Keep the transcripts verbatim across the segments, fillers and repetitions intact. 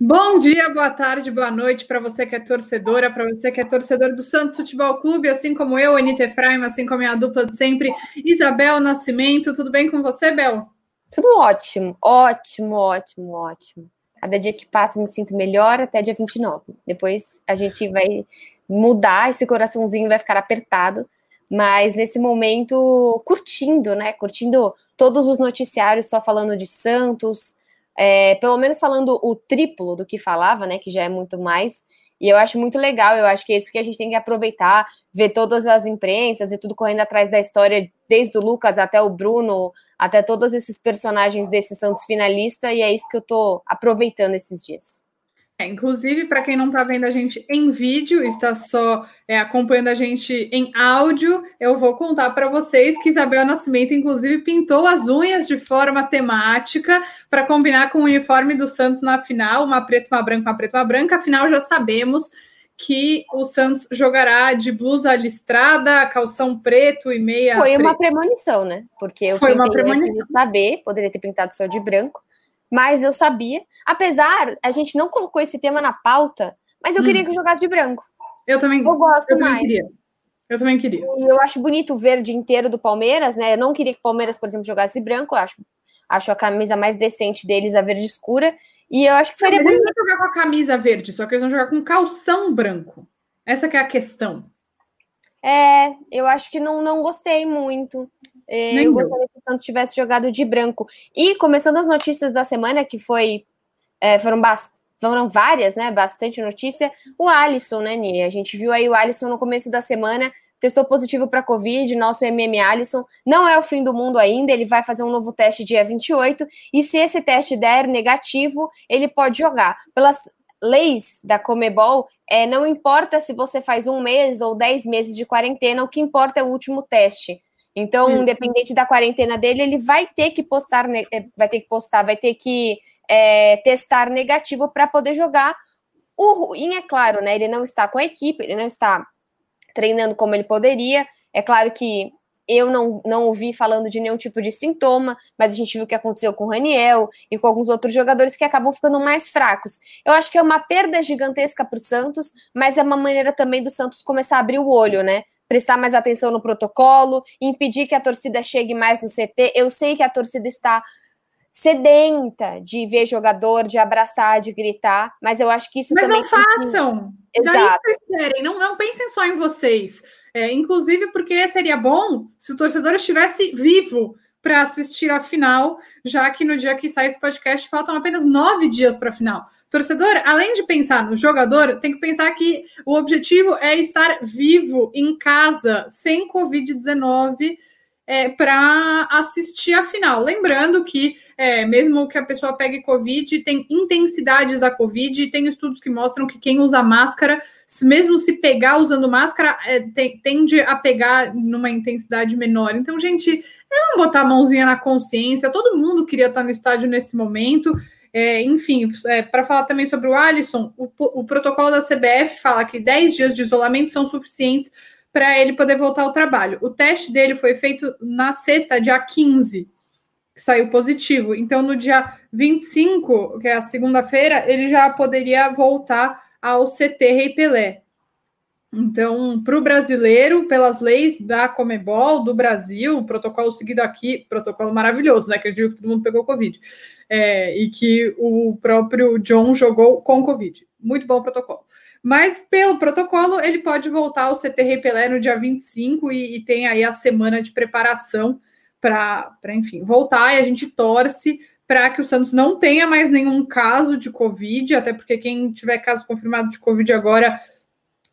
Bom dia, boa tarde, boa noite para você que é torcedora, para você que é torcedor do Santos Futebol Clube, assim como eu, Anitta Efraim, assim como a minha dupla de sempre, Isabel Nascimento. Tudo bem com você, Bel? Tudo ótimo, ótimo, ótimo, ótimo. Cada dia que passa me sinto melhor até dia vinte e nove. Depois a gente vai mudar, esse coraçãozinho vai ficar apertado, mas nesse momento curtindo, né? Curtindo todos os noticiários só falando de Santos, É, pelo menos falando o triplo do que falava, né, que já é muito mais, e eu acho muito legal, eu acho que é isso que a gente tem que aproveitar, ver todas as imprensas e tudo correndo atrás da história, desde o Lucas até o Bruno, até todos esses personagens desse Santos finalista, e é isso que eu tô aproveitando esses dias. É, inclusive, para quem não está vendo a gente em vídeo, está só é, acompanhando a gente em áudio, eu vou contar para vocês que Isabel Nascimento, inclusive, pintou as unhas de forma temática para combinar com o uniforme do Santos na final, uma preta, uma branca, uma preta, uma branca. Afinal, já sabemos que o Santos jogará de blusa listrada, calção preto e meia Foi preta. Uma premonição, né? Porque eu Foi uma premonição. Saber, poderia ter pintado só de branco. Mas eu sabia, apesar, a gente não colocou esse tema na pauta, mas eu hum. queria que eu jogasse de branco. Eu também Eu gosto eu mais. Também queria. Eu também queria. E eu acho bonito o verde inteiro do Palmeiras, né? Eu não queria que o Palmeiras, por exemplo, jogasse de branco. Eu acho, acho a camisa mais decente deles, a verde escura. E eu acho que faria não, bonito. Eles vão jogar com a camisa verde, só que eles vão jogar com calção branco. Essa que é a questão. É, eu acho que não, não gostei muito. Eu gostaria que o Santos tivesse jogado de branco. E começando as notícias da semana, que foi, é, foram, bast- foram várias, né? Bastante notícia. O Alisson, né, Nini? A gente viu aí o Alisson no começo da semana, testou positivo para Covid, nosso M M Alisson. Não é o fim do mundo ainda, ele vai fazer um novo teste dia vinte e oito. E se esse teste der negativo, ele pode jogar. Pelas leis da CONMEBOL, é, não importa se você faz um mês ou dez meses de quarentena, o que importa é o último teste. Então, hum. independente da quarentena dele, ele vai ter que postar, vai ter que postar, vai ter que é, testar negativo para poder jogar. O ruim, é claro, né? Ele não está com a equipe, ele não está treinando como ele poderia. É claro que eu não, não ouvi falando de nenhum tipo de sintoma, mas a gente viu o que aconteceu com o Raniel e com alguns outros jogadores que acabam ficando mais fracos. Eu acho que é uma perda gigantesca para o Santos, mas é uma maneira também do Santos começar a abrir o olho, né? Prestar mais atenção no protocolo, impedir que a torcida chegue mais no C T. Eu sei que a torcida está sedenta de ver jogador, de abraçar, de gritar, mas eu acho que isso mas também... Mas não façam! Exato. Daí vocês querem, não, não pensem só em vocês. É, inclusive porque seria bom se o torcedor estivesse vivo para assistir a final, já que no dia que sai esse podcast faltam apenas nove dias para a final. Torcedor, além de pensar no jogador, tem que pensar que o objetivo é estar vivo em casa, sem covid dezenove, é, para assistir a final. Lembrando que, é, mesmo que a pessoa pegue Covid, tem intensidades da Covid, e tem estudos que mostram que quem usa máscara, mesmo se pegar usando máscara, é, tem, tende a pegar numa intensidade menor. Então, gente, é botar a mãozinha na consciência, todo mundo queria estar no estádio nesse momento. É, enfim, é, para falar também sobre o Alisson, o, o protocolo da C B F fala que dez dias de isolamento são suficientes para ele poder voltar ao trabalho. O teste dele foi feito na sexta, dia quinze, que saiu positivo. Então, no dia vinte e cinco, que é a segunda-feira, ele já poderia voltar ao C T Rei Pelé. Então, para o brasileiro, pelas leis da CONMEBOL do Brasil, o protocolo seguido aqui, protocolo maravilhoso, né? Que eu digo que todo mundo pegou Covid. É, e que o próprio John jogou com Covid. Muito bom protocolo. Mas, pelo protocolo, ele pode voltar ao C T Rei Pelé no dia vinte e cinco e, e tem aí a semana de preparação para, enfim, voltar. E a gente torce para que o Santos não tenha mais nenhum caso de Covid, até porque quem tiver caso confirmado de Covid agora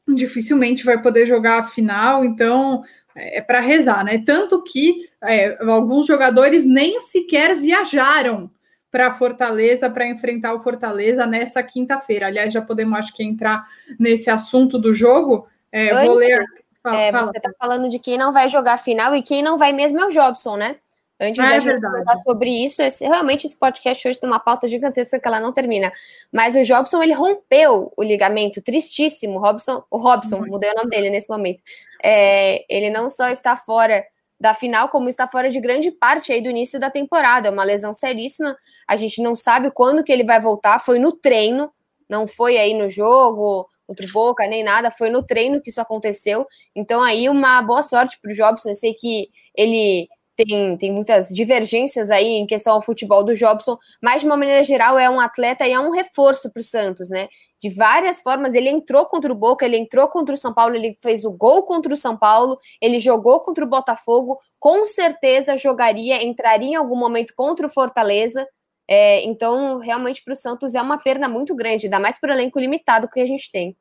dificilmente vai poder jogar a final, então é para rezar, né? Tanto que é, alguns jogadores nem sequer viajaram para Fortaleza, para enfrentar o Fortaleza nessa quinta-feira. Aliás, já podemos, acho que, entrar nesse assunto do jogo. É, Antes, vou ler... Fala, é, fala. Você está falando de quem não vai jogar a final, e quem não vai mesmo é o Jobson, né? Antes ah, da é gente verdade. Falar sobre isso, esse, realmente esse podcast hoje tem uma pauta gigantesca que ela não termina. Mas o Jobson, ele rompeu o ligamento, tristíssimo. Robson, o Robson, uhum. mudei o nome dele nesse momento. É, ele não só está fora da final, como está fora de grande parte aí do início da temporada. É uma lesão seríssima. A gente não sabe quando que ele vai voltar. Foi no treino, não foi aí no jogo, contra o Boca, nem nada. Foi no treino que isso aconteceu. Então aí uma boa sorte para o Jobson. Eu sei que ele... Tem, tem muitas divergências aí em questão ao futebol do Jobson, mas de uma maneira geral é um atleta e é um reforço para o Santos, né? De várias formas, ele entrou contra o Boca, ele entrou contra o São Paulo, ele fez o gol contra o São Paulo, ele jogou contra o Botafogo, com certeza jogaria, entraria em algum momento contra o Fortaleza, é, então realmente para o Santos é uma perda muito grande, ainda mais para o elenco limitado que a gente tem.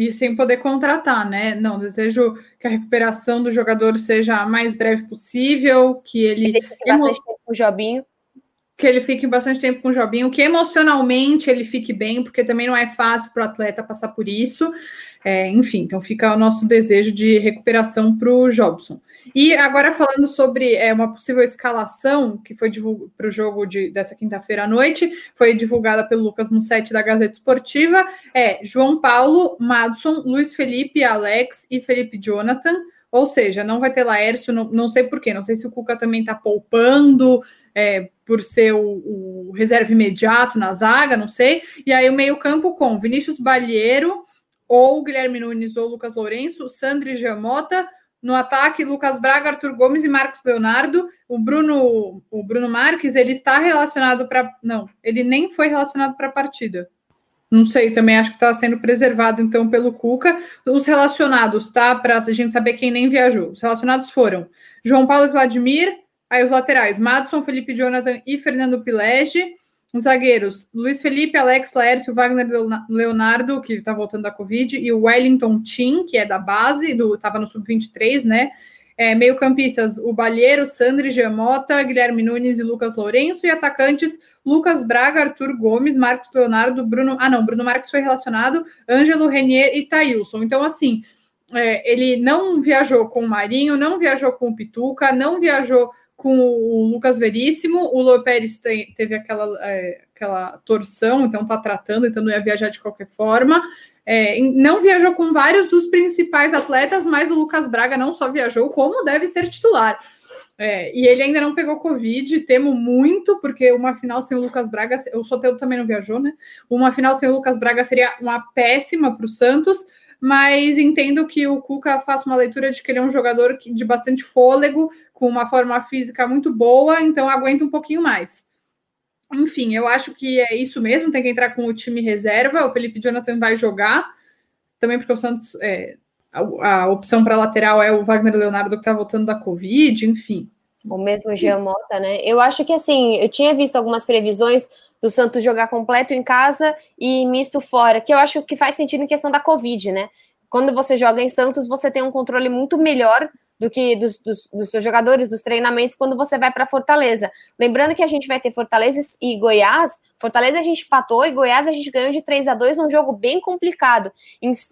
E sem poder contratar, né? Não, desejo que a recuperação do jogador seja a mais breve possível, que ele... ele fique emo... bastante tempo com o Jobinho. Que ele fique bastante tempo com o Jobinho, que emocionalmente ele fique bem, porque também não é fácil para o atleta passar por isso. É, enfim, então fica o nosso desejo de recuperação para o Jobson. E agora falando sobre é, uma possível escalação que foi divulgada para o jogo de, dessa quinta-feira à noite, foi divulgada pelo Lucas Musetti da Gazeta Esportiva, é João Paulo, Madson, Luiz Felipe, Alex e Felipe Jonathan, ou seja, não vai ter Laércio, não, não sei por quê, não sei se o Cuca também está poupando... É, por ser o, o reserva imediato na zaga, não sei, e aí o meio-campo com Vinícius Balieiro, ou Guilherme Nunes, ou Lucas Lourenço, Sandri Giamota, no ataque Lucas Braga, Arthur Gomes e Marcos Leonardo. O Bruno, o Bruno Marques, ele está relacionado para... Não, ele nem foi relacionado para a partida. Não sei, também acho que está sendo preservado, então, pelo Cuca. Os relacionados, tá? Para a gente saber quem nem viajou. Os relacionados foram João Paulo e Vladimir, aí os laterais, Madson, Felipe Jonathan e Fernando Pilege. Os zagueiros, Luiz Felipe, Alex, Laércio, Wagner Leonardo, que está voltando da Covid, e o Wellington Tim, que é da base, estava no sub vinte e três, né? É, meio-campistas, o Balheiro, Sandri, Giamota, Guilherme Nunes e Lucas Lourenço. E atacantes, Lucas Braga, Arthur Gomes, Marcos Leonardo, Bruno... Ah, não, Bruno Marques foi relacionado, Ângelo, Renier e Thailson. Então, assim, é, ele não viajou com o Marinho, não viajou com o Pituca, não viajou... com o Lucas Veríssimo, o Lô Pérez te, teve aquela, é, aquela torção, então tá tratando, então não ia viajar de qualquer forma, é, não viajou com vários dos principais atletas, mas o Lucas Braga não só viajou, como deve ser titular, é, e ele ainda não pegou Covid, temo muito, porque uma final sem o Lucas Braga, o Soteldo também não viajou, né, uma final sem o Lucas Braga seria uma péssima para o Santos, mas entendo que o Cuca faça uma leitura de que ele é um jogador de bastante fôlego, com uma forma física muito boa, então aguenta um pouquinho mais. Enfim, eu acho que é isso mesmo, tem que entrar com o time reserva, o Felipe Jonathan vai jogar, também porque o Santos, é, a, a opção para lateral é o Wagner Leonardo, que está voltando da Covid, enfim. O mesmo Giamota, né? Eu acho que, assim, eu tinha visto algumas previsões do Santos jogar completo em casa e misto fora, que eu acho que faz sentido em questão da Covid, né? Quando você joga em Santos, você tem um controle muito melhor do que dos, dos, dos seus jogadores, dos treinamentos, quando você vai para Fortaleza. Lembrando que a gente vai ter Fortaleza e Goiás. Fortaleza a gente empatou e Goiás a gente ganhou de três a dois num jogo bem complicado.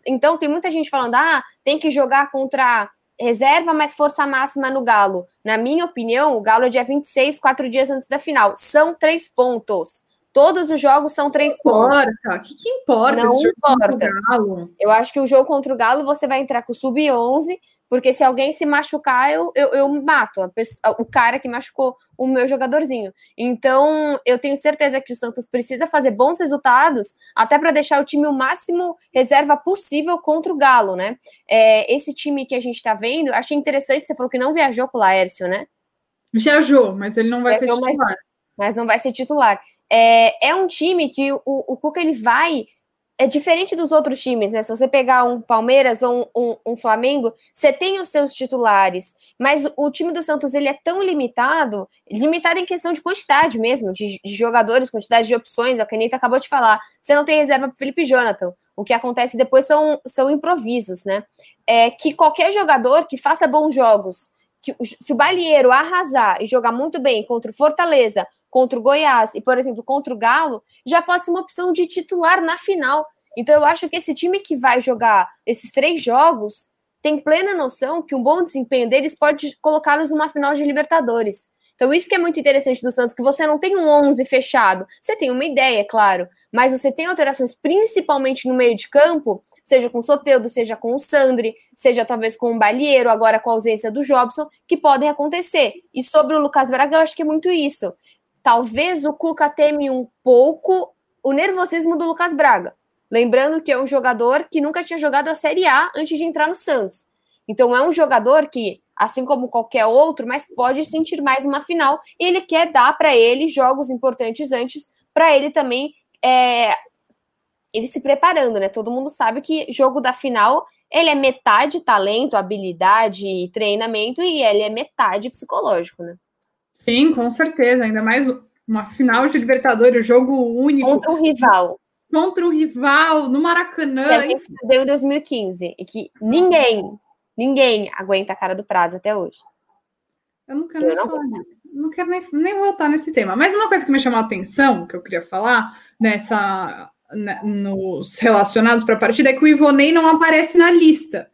Então tem muita gente falando, ah, tem que jogar contra... reserva, mas força máxima no Galo. Na minha opinião, o Galo é dia vinte e seis, quatro dias antes da final. São três pontos. Todos os jogos são três pontos. O que, que importa? Não importa. Galo. Eu acho que o jogo contra o Galo, você vai entrar com o sub onze, porque se alguém se machucar, eu, eu, eu mato a pessoa, o cara que machucou o meu jogadorzinho. Então, eu tenho certeza que o Santos precisa fazer bons resultados, até para deixar o time o máximo reserva possível contra o Galo, né? É, esse time que a gente tá vendo, achei interessante, você falou que não viajou com o Laércio, né? Viajou, mas ele não vai viajou, ser titular. Mas, mas não vai ser titular. É, é um time que o, o Cuca, ele vai... É diferente dos outros times, né? Se você pegar um Palmeiras ou um, um, um Flamengo, você tem os seus titulares, mas o time do Santos, ele é tão limitado, limitado em questão de quantidade mesmo, de, de jogadores, quantidade de opções, é o que a Anitta acabou de falar. Você não tem reserva pro Felipe Jonathan. O que acontece depois são, são improvisos, né? É que qualquer jogador que faça bons jogos, que, se o Balieiro arrasar e jogar muito bem contra o Fortaleza, contra o Goiás e, por exemplo, contra o Galo, já pode ser uma opção de titular na final. Então, eu acho que esse time que vai jogar esses três jogos tem plena noção que um bom desempenho deles pode colocá-los numa final de Libertadores. Então isso que é muito interessante do Santos, que você não tem um onze fechado, você tem uma ideia, é claro, mas você tem alterações principalmente no meio de campo, seja com o Soteldo, seja com o Sandri, seja talvez com o Balieiro, agora com a ausência do Jobson, que podem acontecer. E sobre o Lucas Braga, eu acho que é muito isso. Talvez o Cuca teme um pouco o nervosismo do Lucas Braga. Lembrando que é um jogador que nunca tinha jogado a Série A antes de entrar no Santos. Então é um jogador que, assim como qualquer outro, mas pode sentir mais uma final, e ele quer dar para ele jogos importantes antes, para ele também, é, ele se preparando, né? Todo mundo sabe que jogo da final, ele é metade talento, habilidade e treinamento, e ele é metade psicológico, né? Sim, com certeza, ainda mais uma final de Libertadores, jogo único. Contra o rival. Contra o rival, no Maracanã. É, enfim. Deu em dois mil e quinze, e que ninguém... Ninguém aguenta a cara do prazo até hoje. Eu não quero, eu nem, não falar disso. Não quero nem, nem voltar nesse tema. Mas uma coisa que me chamou a atenção, que eu queria falar, nessa, na, nos relacionados para a partida, é que o Ivonei não aparece na lista.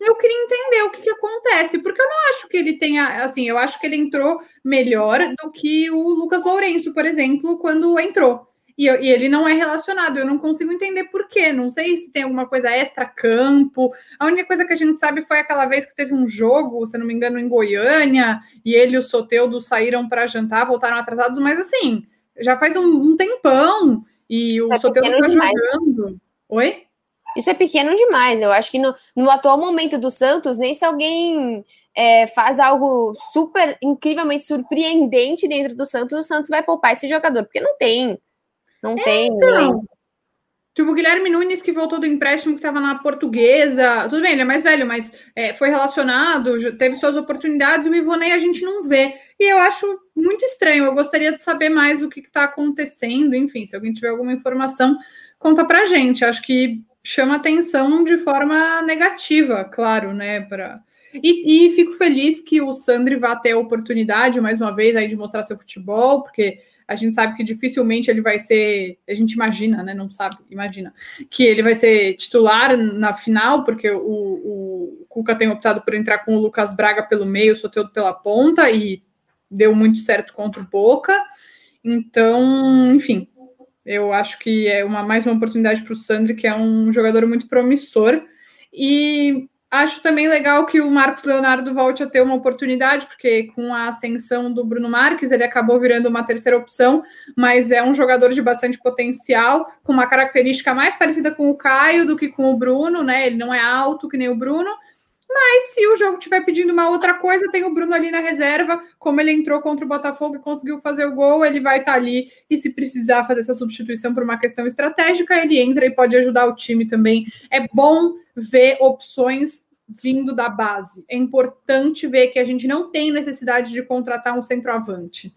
Eu queria entender o que, que acontece, porque eu não acho que ele tenha... Assim, eu acho que ele entrou melhor do que o Lucas Lourenço, por exemplo, quando entrou. E, eu, e ele não é relacionado, eu não consigo entender por quê, não sei se tem alguma coisa extra-campo, a única coisa que a gente sabe foi aquela vez que teve um jogo, se não me engano, em Goiânia, e ele e o Soteldo saíram para jantar, voltaram atrasados, mas assim, já faz um, um tempão, e o Soteldo tá jogando. Oi? Isso é pequeno demais, eu acho que no, no atual momento do Santos, nem se alguém é, faz algo super, incrivelmente surpreendente dentro do Santos, o Santos vai poupar esse jogador, porque não tem... Não é, tem, então. Né? Tipo, o Guilherme Nunes, que voltou do empréstimo, que estava na Portuguesa. Tudo bem, ele é mais velho, mas é, foi relacionado, teve suas oportunidades, e o Ivonei a gente não vê. E eu acho muito estranho. Eu gostaria de saber mais o que está acontecendo. Enfim, se alguém tiver alguma informação, conta pra gente. Acho que chama atenção de forma negativa, claro, né? Pra... E, e fico feliz que o Sandri vá ter a oportunidade, mais uma vez, aí, de mostrar seu futebol, porque... A gente sabe que dificilmente ele vai ser... A gente imagina, né? Não sabe, imagina. Que ele vai ser titular na final, porque o, o Cuca tem optado por entrar com o Lucas Braga pelo meio, o Soteldo pela ponta, e deu muito certo contra o Boca. Então, enfim, eu acho que é uma, mais uma oportunidade para o Sandri, que é um jogador muito promissor. E acho também legal que o Marcos Leonardo volte a ter uma oportunidade, porque com a ascensão do Bruno Marques, ele acabou virando uma terceira opção, mas é um jogador de bastante potencial, com uma característica mais parecida com o Caio do que com o Bruno, né? Ele não é alto que nem o Bruno, mas se o jogo estiver pedindo uma outra coisa, tem o Bruno ali na reserva, como ele entrou contra o Botafogo e conseguiu fazer o gol, ele vai estar ali, e se precisar fazer essa substituição por uma questão estratégica, ele entra e pode ajudar o time também. É bom ver opções vindo da base. É importante ver que a gente não tem necessidade de contratar um centroavante.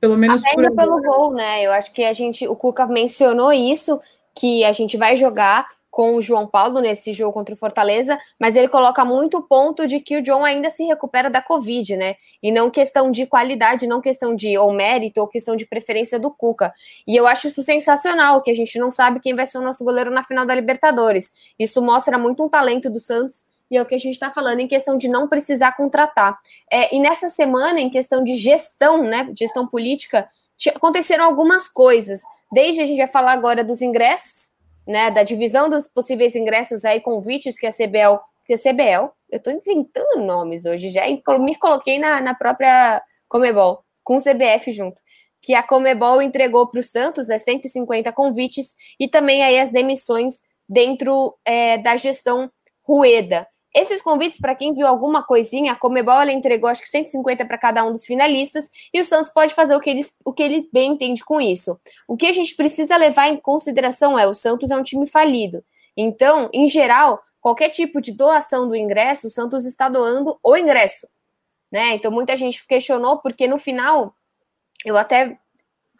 Pelo menos por agora. Pelo gol, né? Eu acho que a gente, o Cuca mencionou isso, que a gente vai jogar com o João Paulo nesse jogo contra o Fortaleza, mas ele coloca muito o ponto de que o John ainda se recupera da Covid, né? E não questão de qualidade, não questão de ou mérito, ou questão de preferência do Cuca. E eu acho isso sensacional, que a gente não sabe quem vai ser o nosso goleiro na final da Libertadores. Isso mostra muito um talento do Santos, e é o que a gente está falando em questão de não precisar contratar. É, e nessa semana, em questão de gestão, né? Gestão política, aconteceram algumas coisas. Desde a gente vai falar agora dos ingressos, né, da divisão dos possíveis ingressos aí, convites que a C B L, que a C B L, eu tô inventando nomes hoje, já me coloquei na, na própria CONMEBOL, com o C B F junto, que a CONMEBOL entregou para o Santos, né, cento e cinquenta convites, e também aí as demissões dentro é, da gestão Rueda. Esses convites, para quem viu alguma coisinha, a CONMEBOL ela entregou acho que cento e cinquenta para cada um dos finalistas, e o Santos pode fazer o que, ele, o que ele bem entende com isso. O que a gente precisa levar em consideração é, o Santos é um time falido. Então, em geral, qualquer tipo de doação do ingresso, o Santos está doando o ingresso, né? Então, muita gente questionou, porque no final, eu até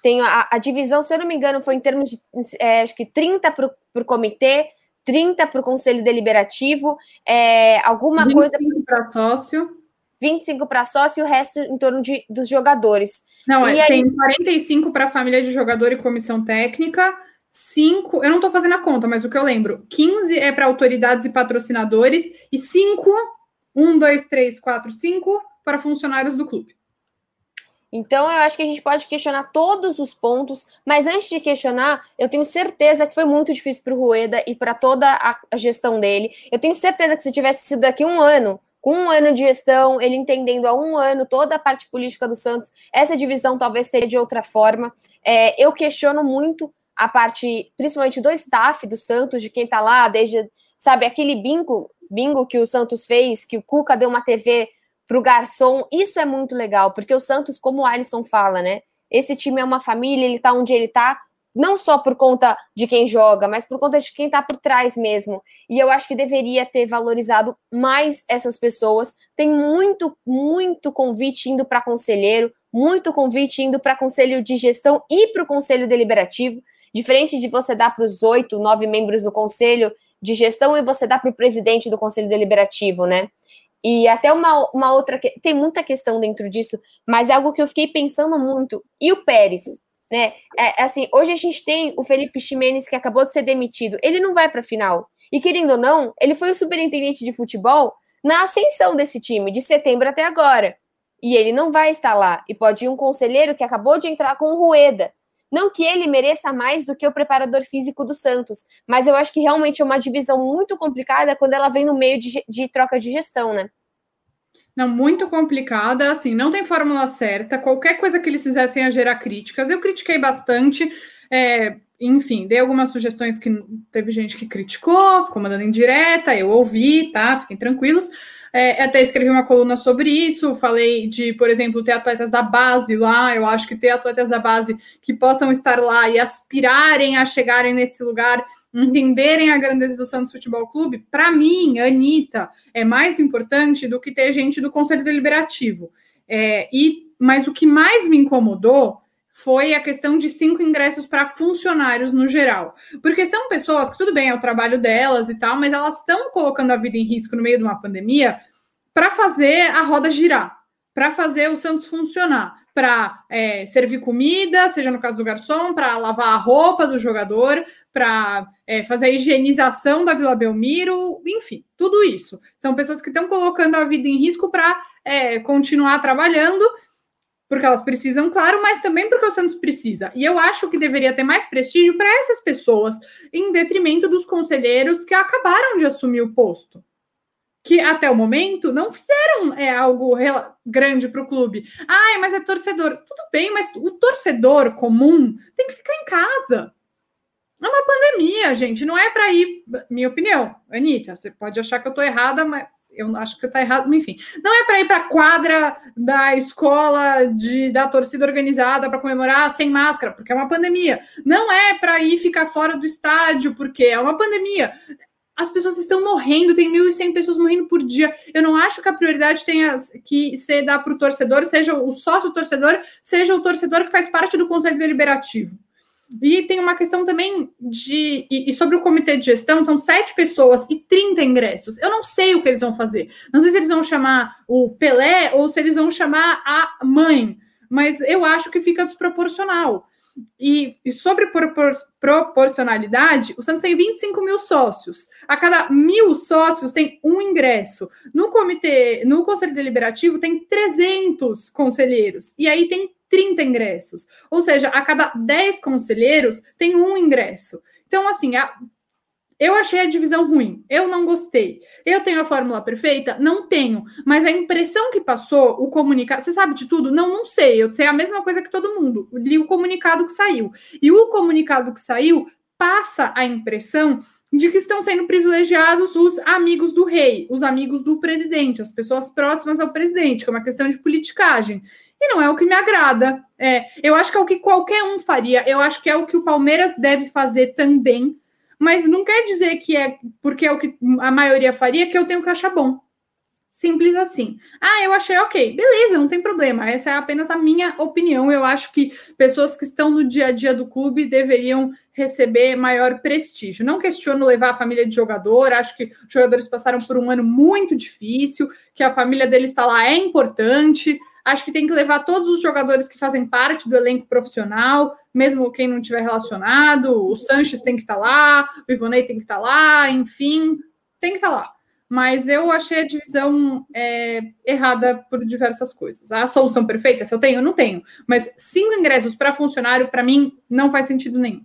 tenho a, a divisão, se eu não me engano, foi em termos de é, acho que trinta para o comitê, trinta para o Conselho Deliberativo, é, alguma coisa... vinte e cinco para sócio. vinte e cinco para sócio e o resto em torno de, dos jogadores. Não, e é, aí... tem quarenta e cinco para a família de jogador e comissão técnica, cinco... Eu não estou fazendo a conta, mas o que eu lembro, quinze é para autoridades e patrocinadores e cinco, um, dois, três, quatro, cinco para funcionários do clube. Então, eu acho que a gente pode questionar todos os pontos, mas antes de questionar, eu tenho certeza que foi muito difícil para o Rueda e para toda a gestão dele. Eu tenho certeza que se tivesse sido daqui um ano, com um ano de gestão, ele entendendo há um ano toda a parte política do Santos, essa divisão talvez seria de outra forma. É, eu questiono muito a parte, principalmente do staff do Santos, de quem está lá, desde, sabe, aquele bingo, bingo que o Santos fez, que o Cuca deu uma T V... para o garçom, isso é muito legal, porque o Santos, como o Alisson fala, né? Esse time é uma família, ele tá onde ele tá, não só por conta de quem joga, mas por conta de quem tá por trás mesmo. E eu acho que deveria ter valorizado mais essas pessoas. Tem muito, muito convite indo para conselheiro, muito convite indo para conselho de gestão e para o conselho deliberativo, diferente de você dar para os oito, nove membros do conselho de gestão e você dar para o presidente do conselho deliberativo, né? E até uma, uma outra... Tem muita questão dentro disso, mas é algo que eu fiquei pensando muito. E o Pérez, né? É, assim, hoje a gente tem o Felipe Ximenes, que acabou de ser demitido. Ele não vai para a final. E, querendo ou não, ele foi o superintendente de futebol na ascensão desse time, de setembro até agora. E ele não vai estar lá. E pode ir um conselheiro que acabou de entrar com o Rueda. Não que ele mereça mais do que o preparador físico do Santos, mas eu acho que realmente é uma divisão muito complicada quando ela vem no meio de, de troca de gestão, né? Não, muito complicada, assim, não tem fórmula certa, qualquer coisa que eles fizessem ia gerar críticas. Eu critiquei bastante, é, enfim, dei algumas sugestões que teve gente que criticou, ficou mandando indireta, eu ouvi, tá? Fiquem tranquilos. É, até escrevi uma coluna sobre isso, falei de, por exemplo, ter atletas da base lá, eu acho que ter atletas da base que possam estar lá e aspirarem a chegarem nesse lugar, entenderem a grandeza do Santos Futebol Clube, para mim, Anitta, é mais importante do que ter gente do Conselho Deliberativo. É, e, mas o que mais me incomodou foi a questão de cinco ingressos para funcionários no geral. Porque são pessoas que, tudo bem, é o trabalho delas e tal, mas elas estão colocando a vida em risco no meio de uma pandemia para fazer a roda girar, para fazer o Santos funcionar, para é, servir comida, seja no caso do garçom, para lavar a roupa do jogador, para é, fazer a higienização da Vila Belmiro, enfim, tudo isso. São pessoas que estão colocando a vida em risco para é, continuar trabalhando, porque elas precisam, claro, mas também porque o Santos precisa. E eu acho que deveria ter mais prestígio para essas pessoas, em detrimento dos conselheiros que acabaram de assumir o posto, que até o momento não fizeram é, algo rel- grande para o clube. Ai, mas é torcedor. Tudo bem, mas o torcedor comum tem que ficar em casa. É uma pandemia, gente. Não é para ir... Minha opinião, Anitta, você pode achar que eu estou errada, mas... Eu acho que você está errado, mas enfim. Não é para ir para a quadra da escola de, da torcida organizada para comemorar sem máscara, porque é uma pandemia. Não é para ir ficar fora do estádio, porque é uma pandemia. As pessoas estão morrendo, tem mil e cem pessoas morrendo por dia. Eu não acho que a prioridade tenha que ser dar para o torcedor, seja o sócio-torcedor, seja o torcedor que faz parte do Conselho Deliberativo. E tem uma questão também de... E, e sobre o comitê de gestão, são sete pessoas e trinta ingressos. Eu não sei o que eles vão fazer. Não sei se eles vão chamar o Pelé ou se eles vão chamar a mãe. Mas eu acho que fica desproporcional. E, e sobre propor, proporcionalidade, o Santos tem vinte e cinco mil sócios. A cada mil sócios tem um ingresso. No comitê, no Conselho Deliberativo tem trezentos conselheiros. E aí tem trinta ingressos, ou seja, a cada dez conselheiros tem um ingresso. Então, assim, a... eu achei a divisão ruim, eu não gostei. Eu tenho a fórmula perfeita? Não tenho, mas a impressão que passou, o comunicado... Você sabe de tudo? Não, não sei, eu sei a mesma coisa que todo mundo, li o comunicado que saiu. E o comunicado que saiu passa a impressão de que estão sendo privilegiados os amigos do rei, os amigos do presidente, as pessoas próximas ao presidente, que é uma questão de politicagem. E não é o que me agrada. É, eu acho que é o que qualquer um faria. Eu acho que é o que o Palmeiras deve fazer também. Mas não quer dizer que é porque é o que a maioria faria que eu tenho que achar bom. Simples assim. Ah, eu achei ok. Beleza, não tem problema. Essa é apenas a minha opinião. Eu acho que pessoas que estão no dia a dia do clube deveriam receber maior prestígio. Não questiono levar a família de jogador. Acho que os jogadores passaram por um ano muito difícil, que a família deles está lá é importante. Acho que tem que levar todos os jogadores que fazem parte do elenco profissional, mesmo quem não estiver relacionado. O Sanches tem que estar lá, o Ivonei tem que estar lá, enfim, tem que estar lá. mas eu achei a divisão é, errada por diversas coisas. A solução perfeita, se eu tenho, eu não tenho. Mas cinco ingressos para funcionário, para mim, não faz sentido nenhum.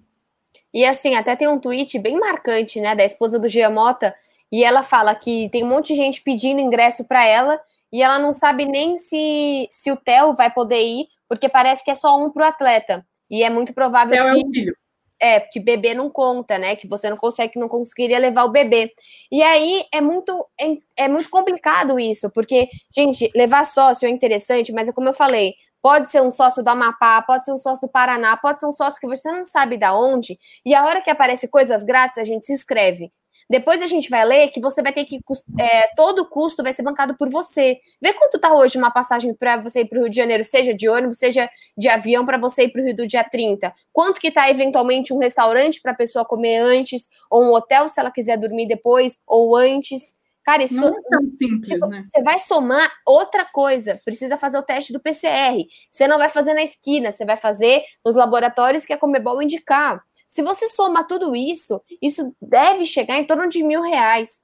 E assim, até tem um tweet bem marcante, né, da esposa do Gia Mota, e ela fala que tem um monte de gente pedindo ingresso para ela, e ela não sabe nem se, se o Theo vai poder ir, porque parece que é só um pro atleta. E é muito provável Theo que... é um filho. É, porque bebê não conta, né? Que você não consegue, não conseguiria levar o bebê. E aí é muito, é, é muito complicado isso, porque, gente, levar sócio é interessante, mas é como eu falei, pode ser um sócio do Amapá, pode ser um sócio do Paraná, pode ser um sócio que você não sabe de onde, e a hora que aparece coisas grátis, a gente se inscreve. Depois a gente vai ler que você vai ter que... É, todo o custo vai ser bancado por você. Vê quanto tá hoje uma passagem para você ir para o Rio de Janeiro, seja de ônibus, seja de avião, para você ir para o Rio do dia trinta. Quanto que tá, eventualmente, um restaurante para a pessoa comer antes, ou um hotel, se ela quiser dormir depois, ou antes. Cara, isso... Não é tão simples, né? Você vai somar outra coisa. Precisa fazer o teste do P C R. Você não vai fazer na esquina, você vai fazer nos laboratórios que a Conmebol indicar. Se você soma tudo isso, isso deve chegar em torno de mil reais.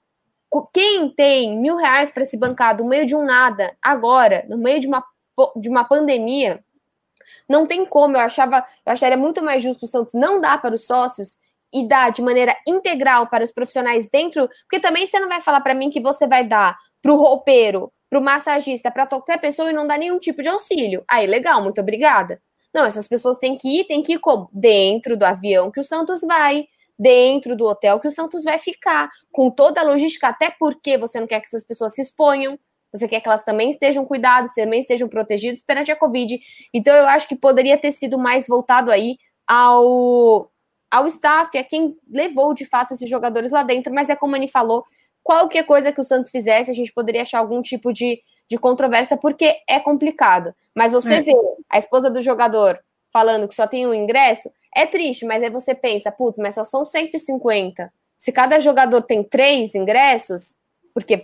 Quem tem mil reais para se bancar no meio de um nada, agora, no meio de uma, de uma pandemia, não tem como. Eu achava, eu acharia muito mais justo o Santos não dar para os sócios e dar de maneira integral para os profissionais dentro, porque também você não vai falar para mim que você vai dar para o roupeiro, para o massagista, para qualquer pessoa e não dar nenhum tipo de auxílio. Aí, legal, muito obrigada. Não, essas pessoas têm que ir, têm que ir como? Dentro do avião que o Santos vai, dentro do hotel que o Santos vai ficar, com toda a logística, até porque você não quer que essas pessoas se exponham, você quer que elas também estejam cuidadas, também estejam protegidas perante a Covid. Então eu acho que poderia ter sido mais voltado aí ao, ao staff, a quem levou de fato esses jogadores lá dentro, mas é como a Anny falou, qualquer coisa que o Santos fizesse, a gente poderia achar algum tipo de de controvérsia, porque é complicado. Mas você é. vê a esposa do jogador falando que só tem um ingresso, é triste, mas aí você pensa, putz, mas só são cento e cinquenta. Se cada jogador tem três ingressos, porque,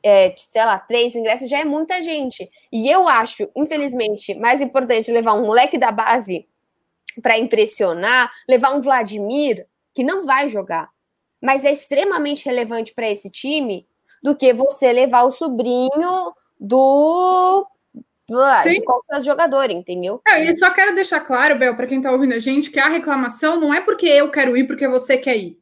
é, sei lá, três ingressos já é muita gente. E eu acho, infelizmente, mais importante levar um moleque da base para impressionar, levar um Vladimir, que não vai jogar, mas é extremamente relevante para esse time, do que você levar o sobrinho do de qualquer jogador, entendeu? É, e só quero deixar claro, Bel, para quem está ouvindo a gente, que a reclamação não é porque eu quero ir, porque você quer ir.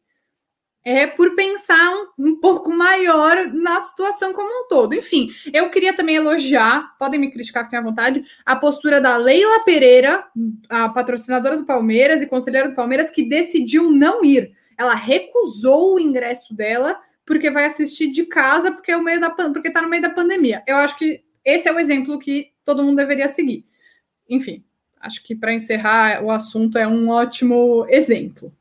É por pensar um, um pouco maior na situação como um todo. Enfim, eu queria também elogiar, podem me criticar, fiquem à vontade, a postura da Leila Pereira, a patrocinadora do Palmeiras e conselheira do Palmeiras, que decidiu não ir. Ela recusou o ingresso dela, porque vai assistir de casa, porque é o meio da, porque está no meio da pandemia. Eu acho que esse é o exemplo que todo mundo deveria seguir. Enfim, acho que para encerrar o assunto é um ótimo exemplo.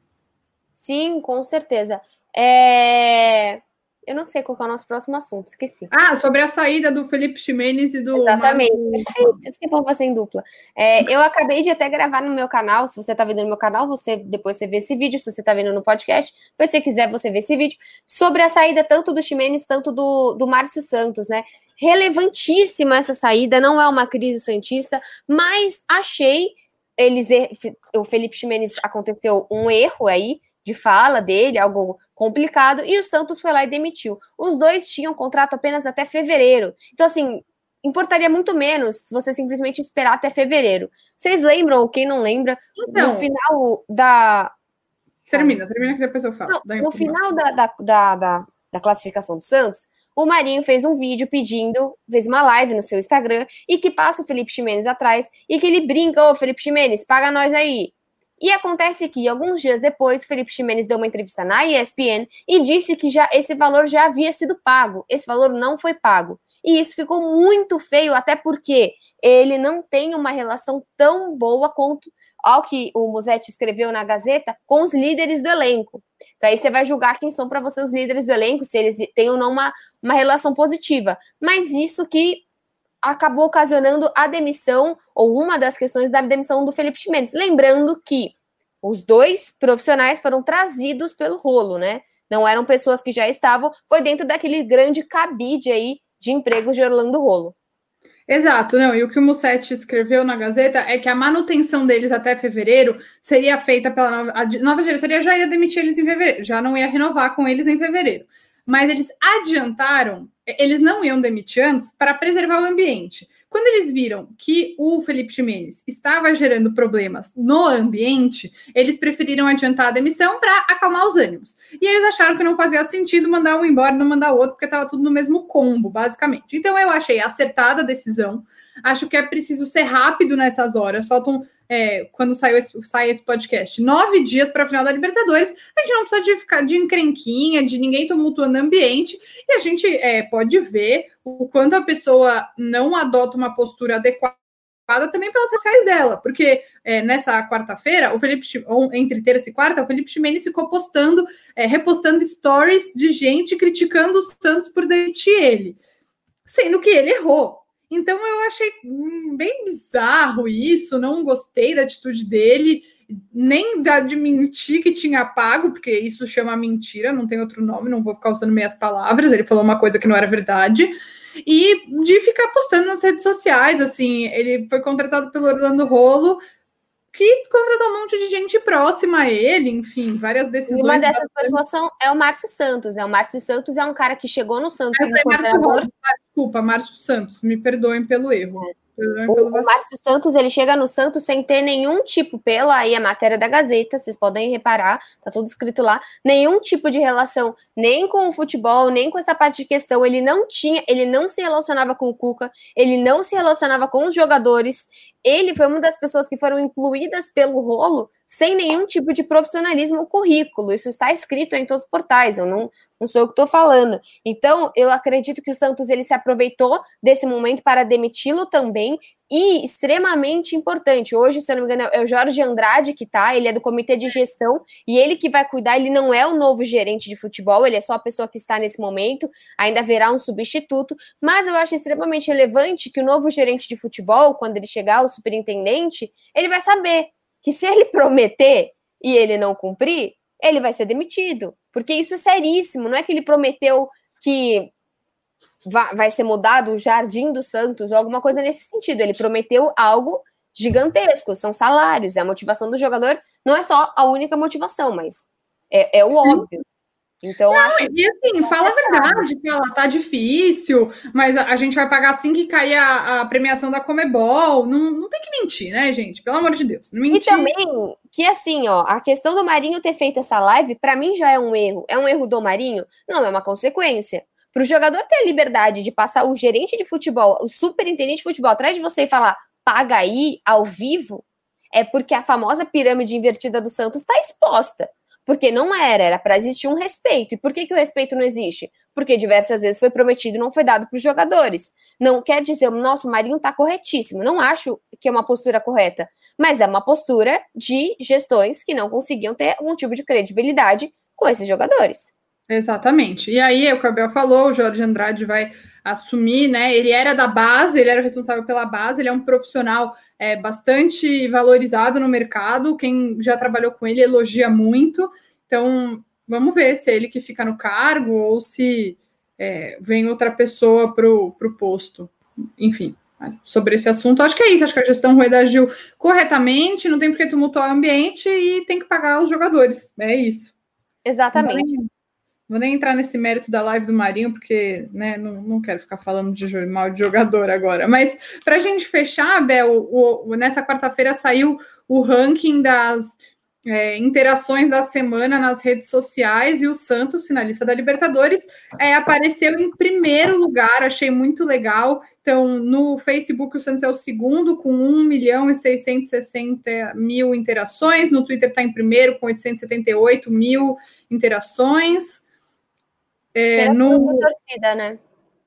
Sim, com certeza. É... Eu não sei qual é o nosso próximo assunto, esqueci. Ah, sobre a saída do Felipe Ximenes e do... Exatamente, perfeito, isso que bom fazer em dupla. É, eu acabei de até gravar no meu canal, se você tá vendo no meu canal, você depois você vê esse vídeo, se você tá vendo no podcast, se você quiser, você vê esse vídeo, sobre a saída tanto do Ximenes, tanto do, do Márcio Santos, né? Relevantíssima essa saída, não é uma crise santista, mas achei, eles, o Felipe Ximenes aconteceu um erro aí, de fala dele, algo complicado, e o Santos foi lá e demitiu. Os dois tinham contrato apenas até fevereiro. Então, assim, importaria muito menos você simplesmente esperar até fevereiro. Vocês lembram, ou quem não lembra, então, no final da... Termina, termina que depois eu falo. Não, no final da, da, da, da, da classificação do Santos, o Marinho fez um vídeo pedindo, fez uma live no seu Instagram, e que passa o Felipe Ximenes atrás, e que ele brinca, ô, oh, Felipe Ximenes, paga nós aí. E acontece que, alguns dias depois, o Felipe Ximenes deu uma entrevista na E S P N e disse que já, esse valor já havia sido pago. Esse valor não foi pago. E isso ficou muito feio, até porque ele não tem uma relação tão boa quanto ao que o Musetti escreveu na Gazeta com os líderes do elenco. Então aí você vai julgar quem são para você os líderes do elenco, se eles têm ou não uma, uma relação positiva. Mas isso que... acabou ocasionando a demissão, ou uma das questões da demissão do Felipe Ximenes. Lembrando que os dois profissionais foram trazidos pelo Rolo, né? Não eram pessoas que já estavam, foi dentro daquele grande cabide aí de empregos de Orlando Rolo. Exato, não. E o que o Musetti escreveu na Gazeta é que a manutenção deles até fevereiro seria feita pela nova... A nova diretoria já ia demitir eles em fevereiro, já não ia renovar com eles em fevereiro. mas eles adiantaram, eles não iam demitir antes para preservar o ambiente. Quando eles viram que o Felipe Ximenes estava gerando problemas no ambiente, eles preferiram adiantar a demissão para acalmar os ânimos. E eles acharam que não fazia sentido mandar um embora e não mandar o outro, porque estava tudo no mesmo combo, basicamente. Então, eu achei acertada a decisão. Acho que é preciso ser rápido nessas horas. Faltam, é, quando saiu esse, sai esse podcast, nove dias para a final da Libertadores. A gente não precisa de ficar de encrenquinha, de ninguém tumultuando o ambiente. E a gente é, pode ver o quanto a pessoa não adota uma postura adequada também pelas sociais dela. Porque é, nessa quarta-feira, o Felipe entre terça e quarta, o Felipe Ximenes ficou postando, é, repostando stories de gente criticando o Santos por demitir ele. Sendo que ele errou. Então, eu achei bem bizarro isso, não gostei da atitude dele, nem da de mentir que tinha pago, porque isso chama mentira, não tem outro nome, não vou ficar usando meias palavras, ele falou uma coisa que não era verdade, e de ficar postando nas redes sociais, assim, ele foi contratado pelo Orlando Rolo, que contratou um monte de gente próxima a ele, enfim, várias decisões. E uma dessas bastante... pessoas são, é o Márcio Santos, né? O Márcio Santos é um cara que chegou no Santos... É, é Márcio Rolo, desculpa, Márcio Santos, me perdoem pelo erro. Perdoem o pelo o Márcio Santos, ele chega no Santos sem ter nenhum tipo, pela aí a matéria da Gazeta, vocês podem reparar, tá tudo escrito lá, nenhum tipo de relação, nem com o futebol, nem com essa parte de questão, ele não tinha, ele não se relacionava com o Cuca, ele não se relacionava com os jogadores. Ele foi uma das pessoas que foram incluídas pelo Rolo sem nenhum tipo de profissionalismo ou currículo. Isso está escrito em todos os portais, eu não, não sou eu que estou falando. Então, eu acredito que o Santos ele se aproveitou desse momento para demiti-lo também. E extremamente importante, hoje, se eu não me engano, é o Jorge Andrade que tá, ele é do comitê de gestão, e ele que vai cuidar, ele não é o novo gerente de futebol, ele é só a pessoa que está nesse momento, ainda haverá um substituto, mas eu acho extremamente relevante que o novo gerente de futebol, quando ele chegar, o superintendente, ele vai saber que se ele prometer e ele não cumprir, ele vai ser demitido, porque isso é seríssimo, não é que ele prometeu que... vai ser mudado o Jardim do Santos ou alguma coisa nesse sentido, ele prometeu algo gigantesco, são salários, a motivação do jogador não é só a única motivação, mas é, é o óbvio. Então, não, acho e assim, fala a verdade, que ela tá difícil, mas a, a gente vai pagar assim que cair a, a premiação da CONMEBOL, não, não tem que mentir, né, gente? Pelo amor de Deus, não mentir. E também, que assim, ó, a questão do Marinho ter feito essa live, pra mim já é um erro, é um erro do Marinho? Não, é uma consequência. Para o jogador ter a liberdade de passar o gerente de futebol, o superintendente de futebol atrás de você e falar, paga aí, ao vivo, é porque a famosa pirâmide invertida do Santos está exposta. Porque não era, era para existir um respeito. E por que, que o respeito não existe? Porque diversas vezes foi prometido e não foi dado para os jogadores. Não quer dizer, nossa, o Marinho está corretíssimo. Não acho que é uma postura correta. Mas é uma postura de gestões que não conseguiam ter algum tipo de credibilidade com esses jogadores. Exatamente. E aí, é o que o Abel falou, o Jorge Andrade vai assumir, né? Ele era da base, ele era o responsável pela base, ele é um profissional é, bastante valorizado no mercado, quem já trabalhou com ele elogia muito. Então, vamos ver se é ele que fica no cargo ou se é, vem outra pessoa para o posto. Enfim, sobre esse assunto, acho que é isso. Acho que a gestão Rueda agiu corretamente, não tem por que tumultuar o ambiente e tem que pagar os jogadores. É isso. Exatamente. Então, vou nem entrar nesse mérito da live do Marinho, porque né, não, não quero ficar falando de mal de jogador agora. Mas para a gente fechar, Bel, o, o, nessa quarta-feira saiu o ranking das é, interações da semana nas redes sociais e o Santos, finalista da Libertadores, é, apareceu em primeiro lugar, achei muito legal. Então, no Facebook, o Santos é o segundo, com um milhão e seiscentos e sessenta mil interações. No Twitter está em primeiro, com oitocentos e setenta e oito mil interações. É, no, torcida, né?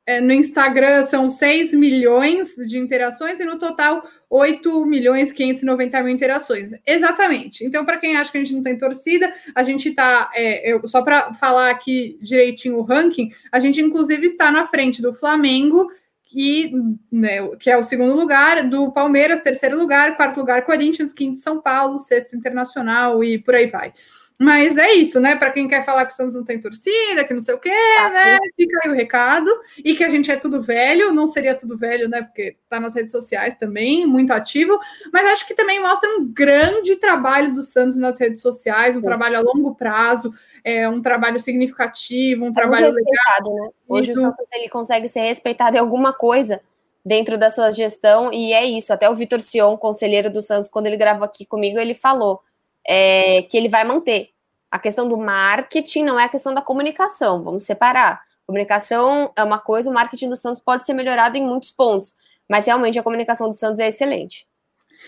é, no Instagram são seis milhões de interações e no total oito milhões e quinhentos e noventa mil interações. Exatamente. Então, para quem acha que a gente não tem torcida, a gente está, é, eu, só para falar aqui direitinho o ranking, a gente inclusive está na frente do Flamengo, e, né, que é o segundo lugar, do Palmeiras, terceiro lugar, quarto lugar Corinthians, quinto São Paulo, sexto Internacional e por aí vai. Mas é isso, né? Para quem quer falar que o Santos não tem torcida, que não sei o quê, né? Fica aí o recado. E que a gente é tudo velho, não seria tudo velho, né? Porque tá nas redes sociais também, muito ativo. Mas acho que também mostra um grande trabalho do Santos nas redes sociais, um Sim. trabalho a longo prazo, é, um trabalho significativo, um é trabalho legal. Né? Hoje o Santos ele consegue ser respeitado em alguma coisa dentro da sua gestão, e é isso. Até o Vitor Sion, conselheiro do Santos, quando ele gravou aqui comigo, ele falou... É, que ele vai manter. A questão do marketing não é a questão da comunicação, vamos separar. Comunicação é uma coisa, o marketing do Santos pode ser melhorado em muitos pontos, mas realmente a comunicação do Santos é excelente.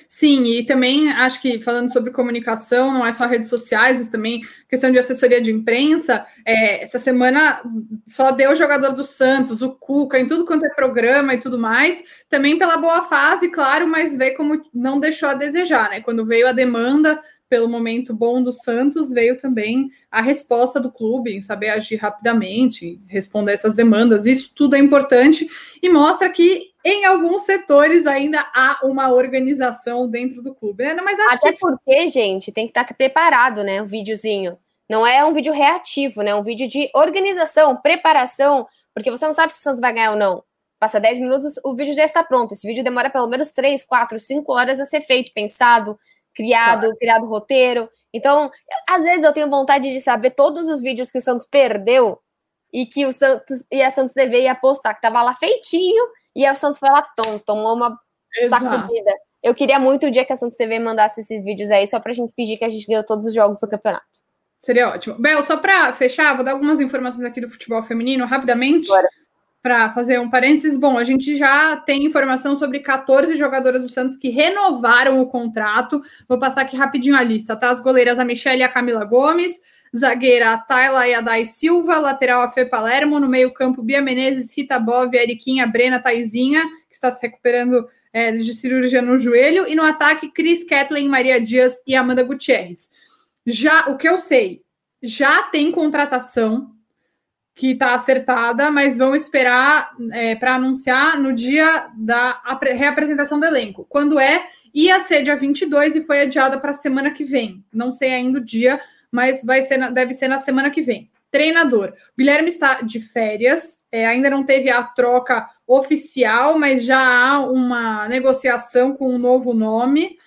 Sim, e também acho que falando sobre comunicação, não é só redes sociais, mas também questão de assessoria de imprensa, é, essa semana só deu o jogador do Santos, o Cuca, em tudo quanto é programa e tudo mais, também pela boa fase, claro, mas vê como não deixou a desejar, né? Quando veio a demanda pelo momento bom do Santos, veio também a resposta do clube em saber agir rapidamente, responder essas demandas. Isso tudo é importante e mostra que em alguns setores ainda há uma organização dentro do clube. Né? Mas acho Até que... porque, gente, tem que estar preparado, né? Um videozinho. Não é um vídeo reativo, né? É um vídeo de organização, preparação, porque você não sabe se o Santos vai ganhar ou não. Passa dez minutos, o vídeo já está pronto. Esse vídeo demora pelo menos três, quatro, cinco horas a ser feito, pensado, criado, claro. criado roteiro. Então, às vezes eu tenho vontade de saber todos os vídeos que o Santos perdeu e que o Santos e a Santos T V ia postar, que tava lá feitinho, e aí o Santos foi lá, tom, tomou uma Exato. sacudida. Eu queria muito o dia que a Santos T V mandasse esses vídeos aí, só pra gente fingir que a gente ganhou todos os jogos do campeonato. Seria ótimo. Bel, só pra fechar, vou dar algumas informações aqui do futebol feminino, rapidamente. Bora. Para fazer um parênteses, bom, a gente já tem informação sobre quatorze jogadoras do Santos que renovaram o contrato. Vou passar aqui rapidinho a lista, tá? As goleiras, a Michelle e a Camila Gomes, zagueira, a Tayla e a Dai Silva, lateral, a Fê Palermo, no meio campo, Bia Menezes, Rita Bov, Eriquinha, Brena, Taizinha, que está se recuperando é, de cirurgia no joelho, e no ataque, Cris, Kathleen, Maria Dias e Amanda Gutierrez. Já, o que eu sei, já tem contratação que está acertada, mas vão esperar é, para anunciar no dia da reapresentação do elenco. Quando é? Ia ser dia vinte e dois e foi adiada para a semana que vem. Não sei ainda o dia, mas vai ser na, deve ser na semana que vem. Treinador. O Guilherme está de férias, é, ainda não teve a troca oficial, mas já há uma negociação com um novo nome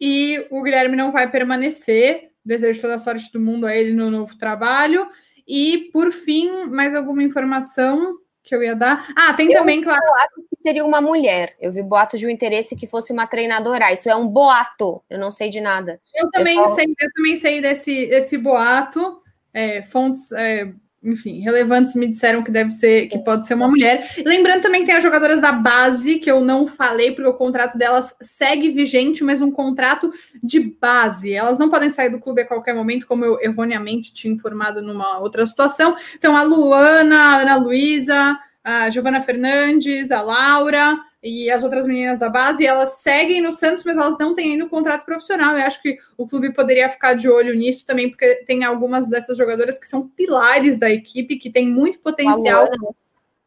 e o Guilherme não vai permanecer. Desejo toda a sorte do mundo a ele no novo trabalho. E, por fim, mais alguma informação que eu ia dar? Ah, tem eu também, claro. Boato que seria uma mulher. Eu vi boato de um interesse que fosse uma treinadora. Isso é um boato. Eu não sei de nada. Eu também, eu só... sei, eu também sei desse, desse boato. É, fontes, é, enfim, relevantes me disseram que deve ser, que pode ser uma mulher. Lembrando também que tem as jogadoras da base, que eu não falei, porque o contrato delas segue vigente, mas um contrato de base. Elas não podem sair do clube a qualquer momento, como eu erroneamente tinha informado numa outra situação. Então, a Luana, a Ana Luísa, a Giovana Fernandes, a Laura e as outras meninas da base, elas seguem no Santos, mas elas não têm ainda o contrato profissional. Eu acho que o clube poderia ficar de olho nisso também, porque tem algumas dessas jogadoras que são pilares da equipe, que tem muito potencial. Luana,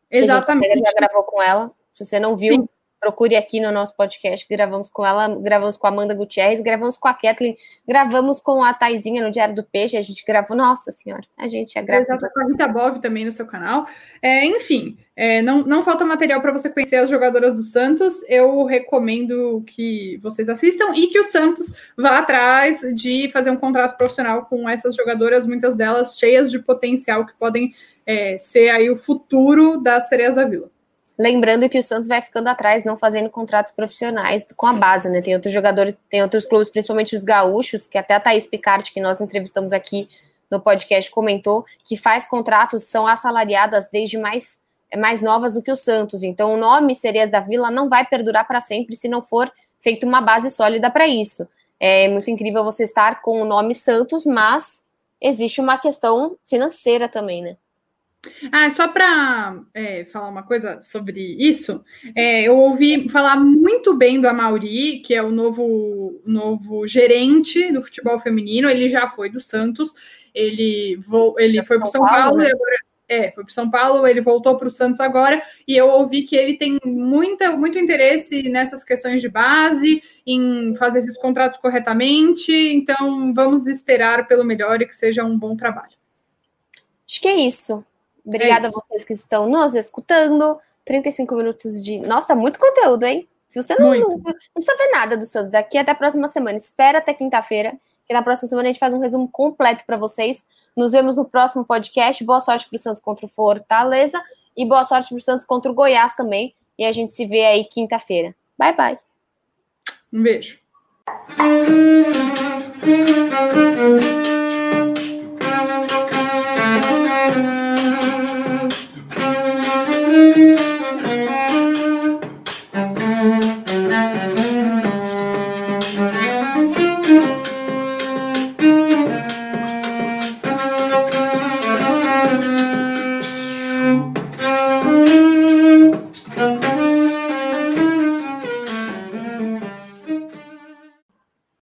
exatamente. A gente já gravou com ela. Se você não viu, Sim. procure aqui no nosso podcast. Gravamos com ela, gravamos com a Amanda Gutierrez, gravamos com a Kathleen, gravamos com a Taizinha no Diário do Peixe. A gente gravou, nossa senhora, a gente já gravou. Exato, com a Rita Bov também no seu canal. É, enfim... É, não, não falta material para você conhecer as jogadoras do Santos, eu recomendo que vocês assistam e que o Santos vá atrás de fazer um contrato profissional com essas jogadoras, muitas delas cheias de potencial, que podem é, ser aí o futuro das Sereias da Vila. Lembrando que o Santos vai ficando atrás, não fazendo contratos profissionais com a base, né? Tem outros jogadores, tem outros clubes, principalmente os gaúchos, que até a Thaís Picard, que nós entrevistamos aqui no podcast, comentou, que faz contratos, são assalariadas desde mais... mais novas do que o Santos, então o nome Sereias da Vila não vai perdurar para sempre se não for feita uma base sólida para isso. É muito incrível você estar com o nome Santos, mas existe uma questão financeira também, né? Ah, só para é, falar uma coisa sobre isso, é, eu ouvi falar muito bem do Amauri, que é o novo, novo gerente do futebol feminino, ele já foi do Santos, ele, vo, ele foi para o São Paulo, Paulo né? e agora... É, foi para o São Paulo, ele voltou para o Santos agora, e eu ouvi que ele tem muita, muito interesse nessas questões de base, em fazer esses contratos corretamente, então vamos esperar pelo melhor e que seja um bom trabalho. Acho que é isso. Obrigada é isso. a vocês que estão nos escutando. trinta e cinco minutos de... Nossa, muito conteúdo, hein? Se você não, não, não precisa ver nada do Santos daqui até a próxima semana, espera até quinta-feira, que na próxima semana a gente faz um resumo completo para vocês. Nos vemos no próximo podcast. Boa sorte para o Santos contra o Fortaleza e boa sorte para o Santos contra o Goiás também. E a gente se vê aí quinta-feira. Bye, bye. Um beijo.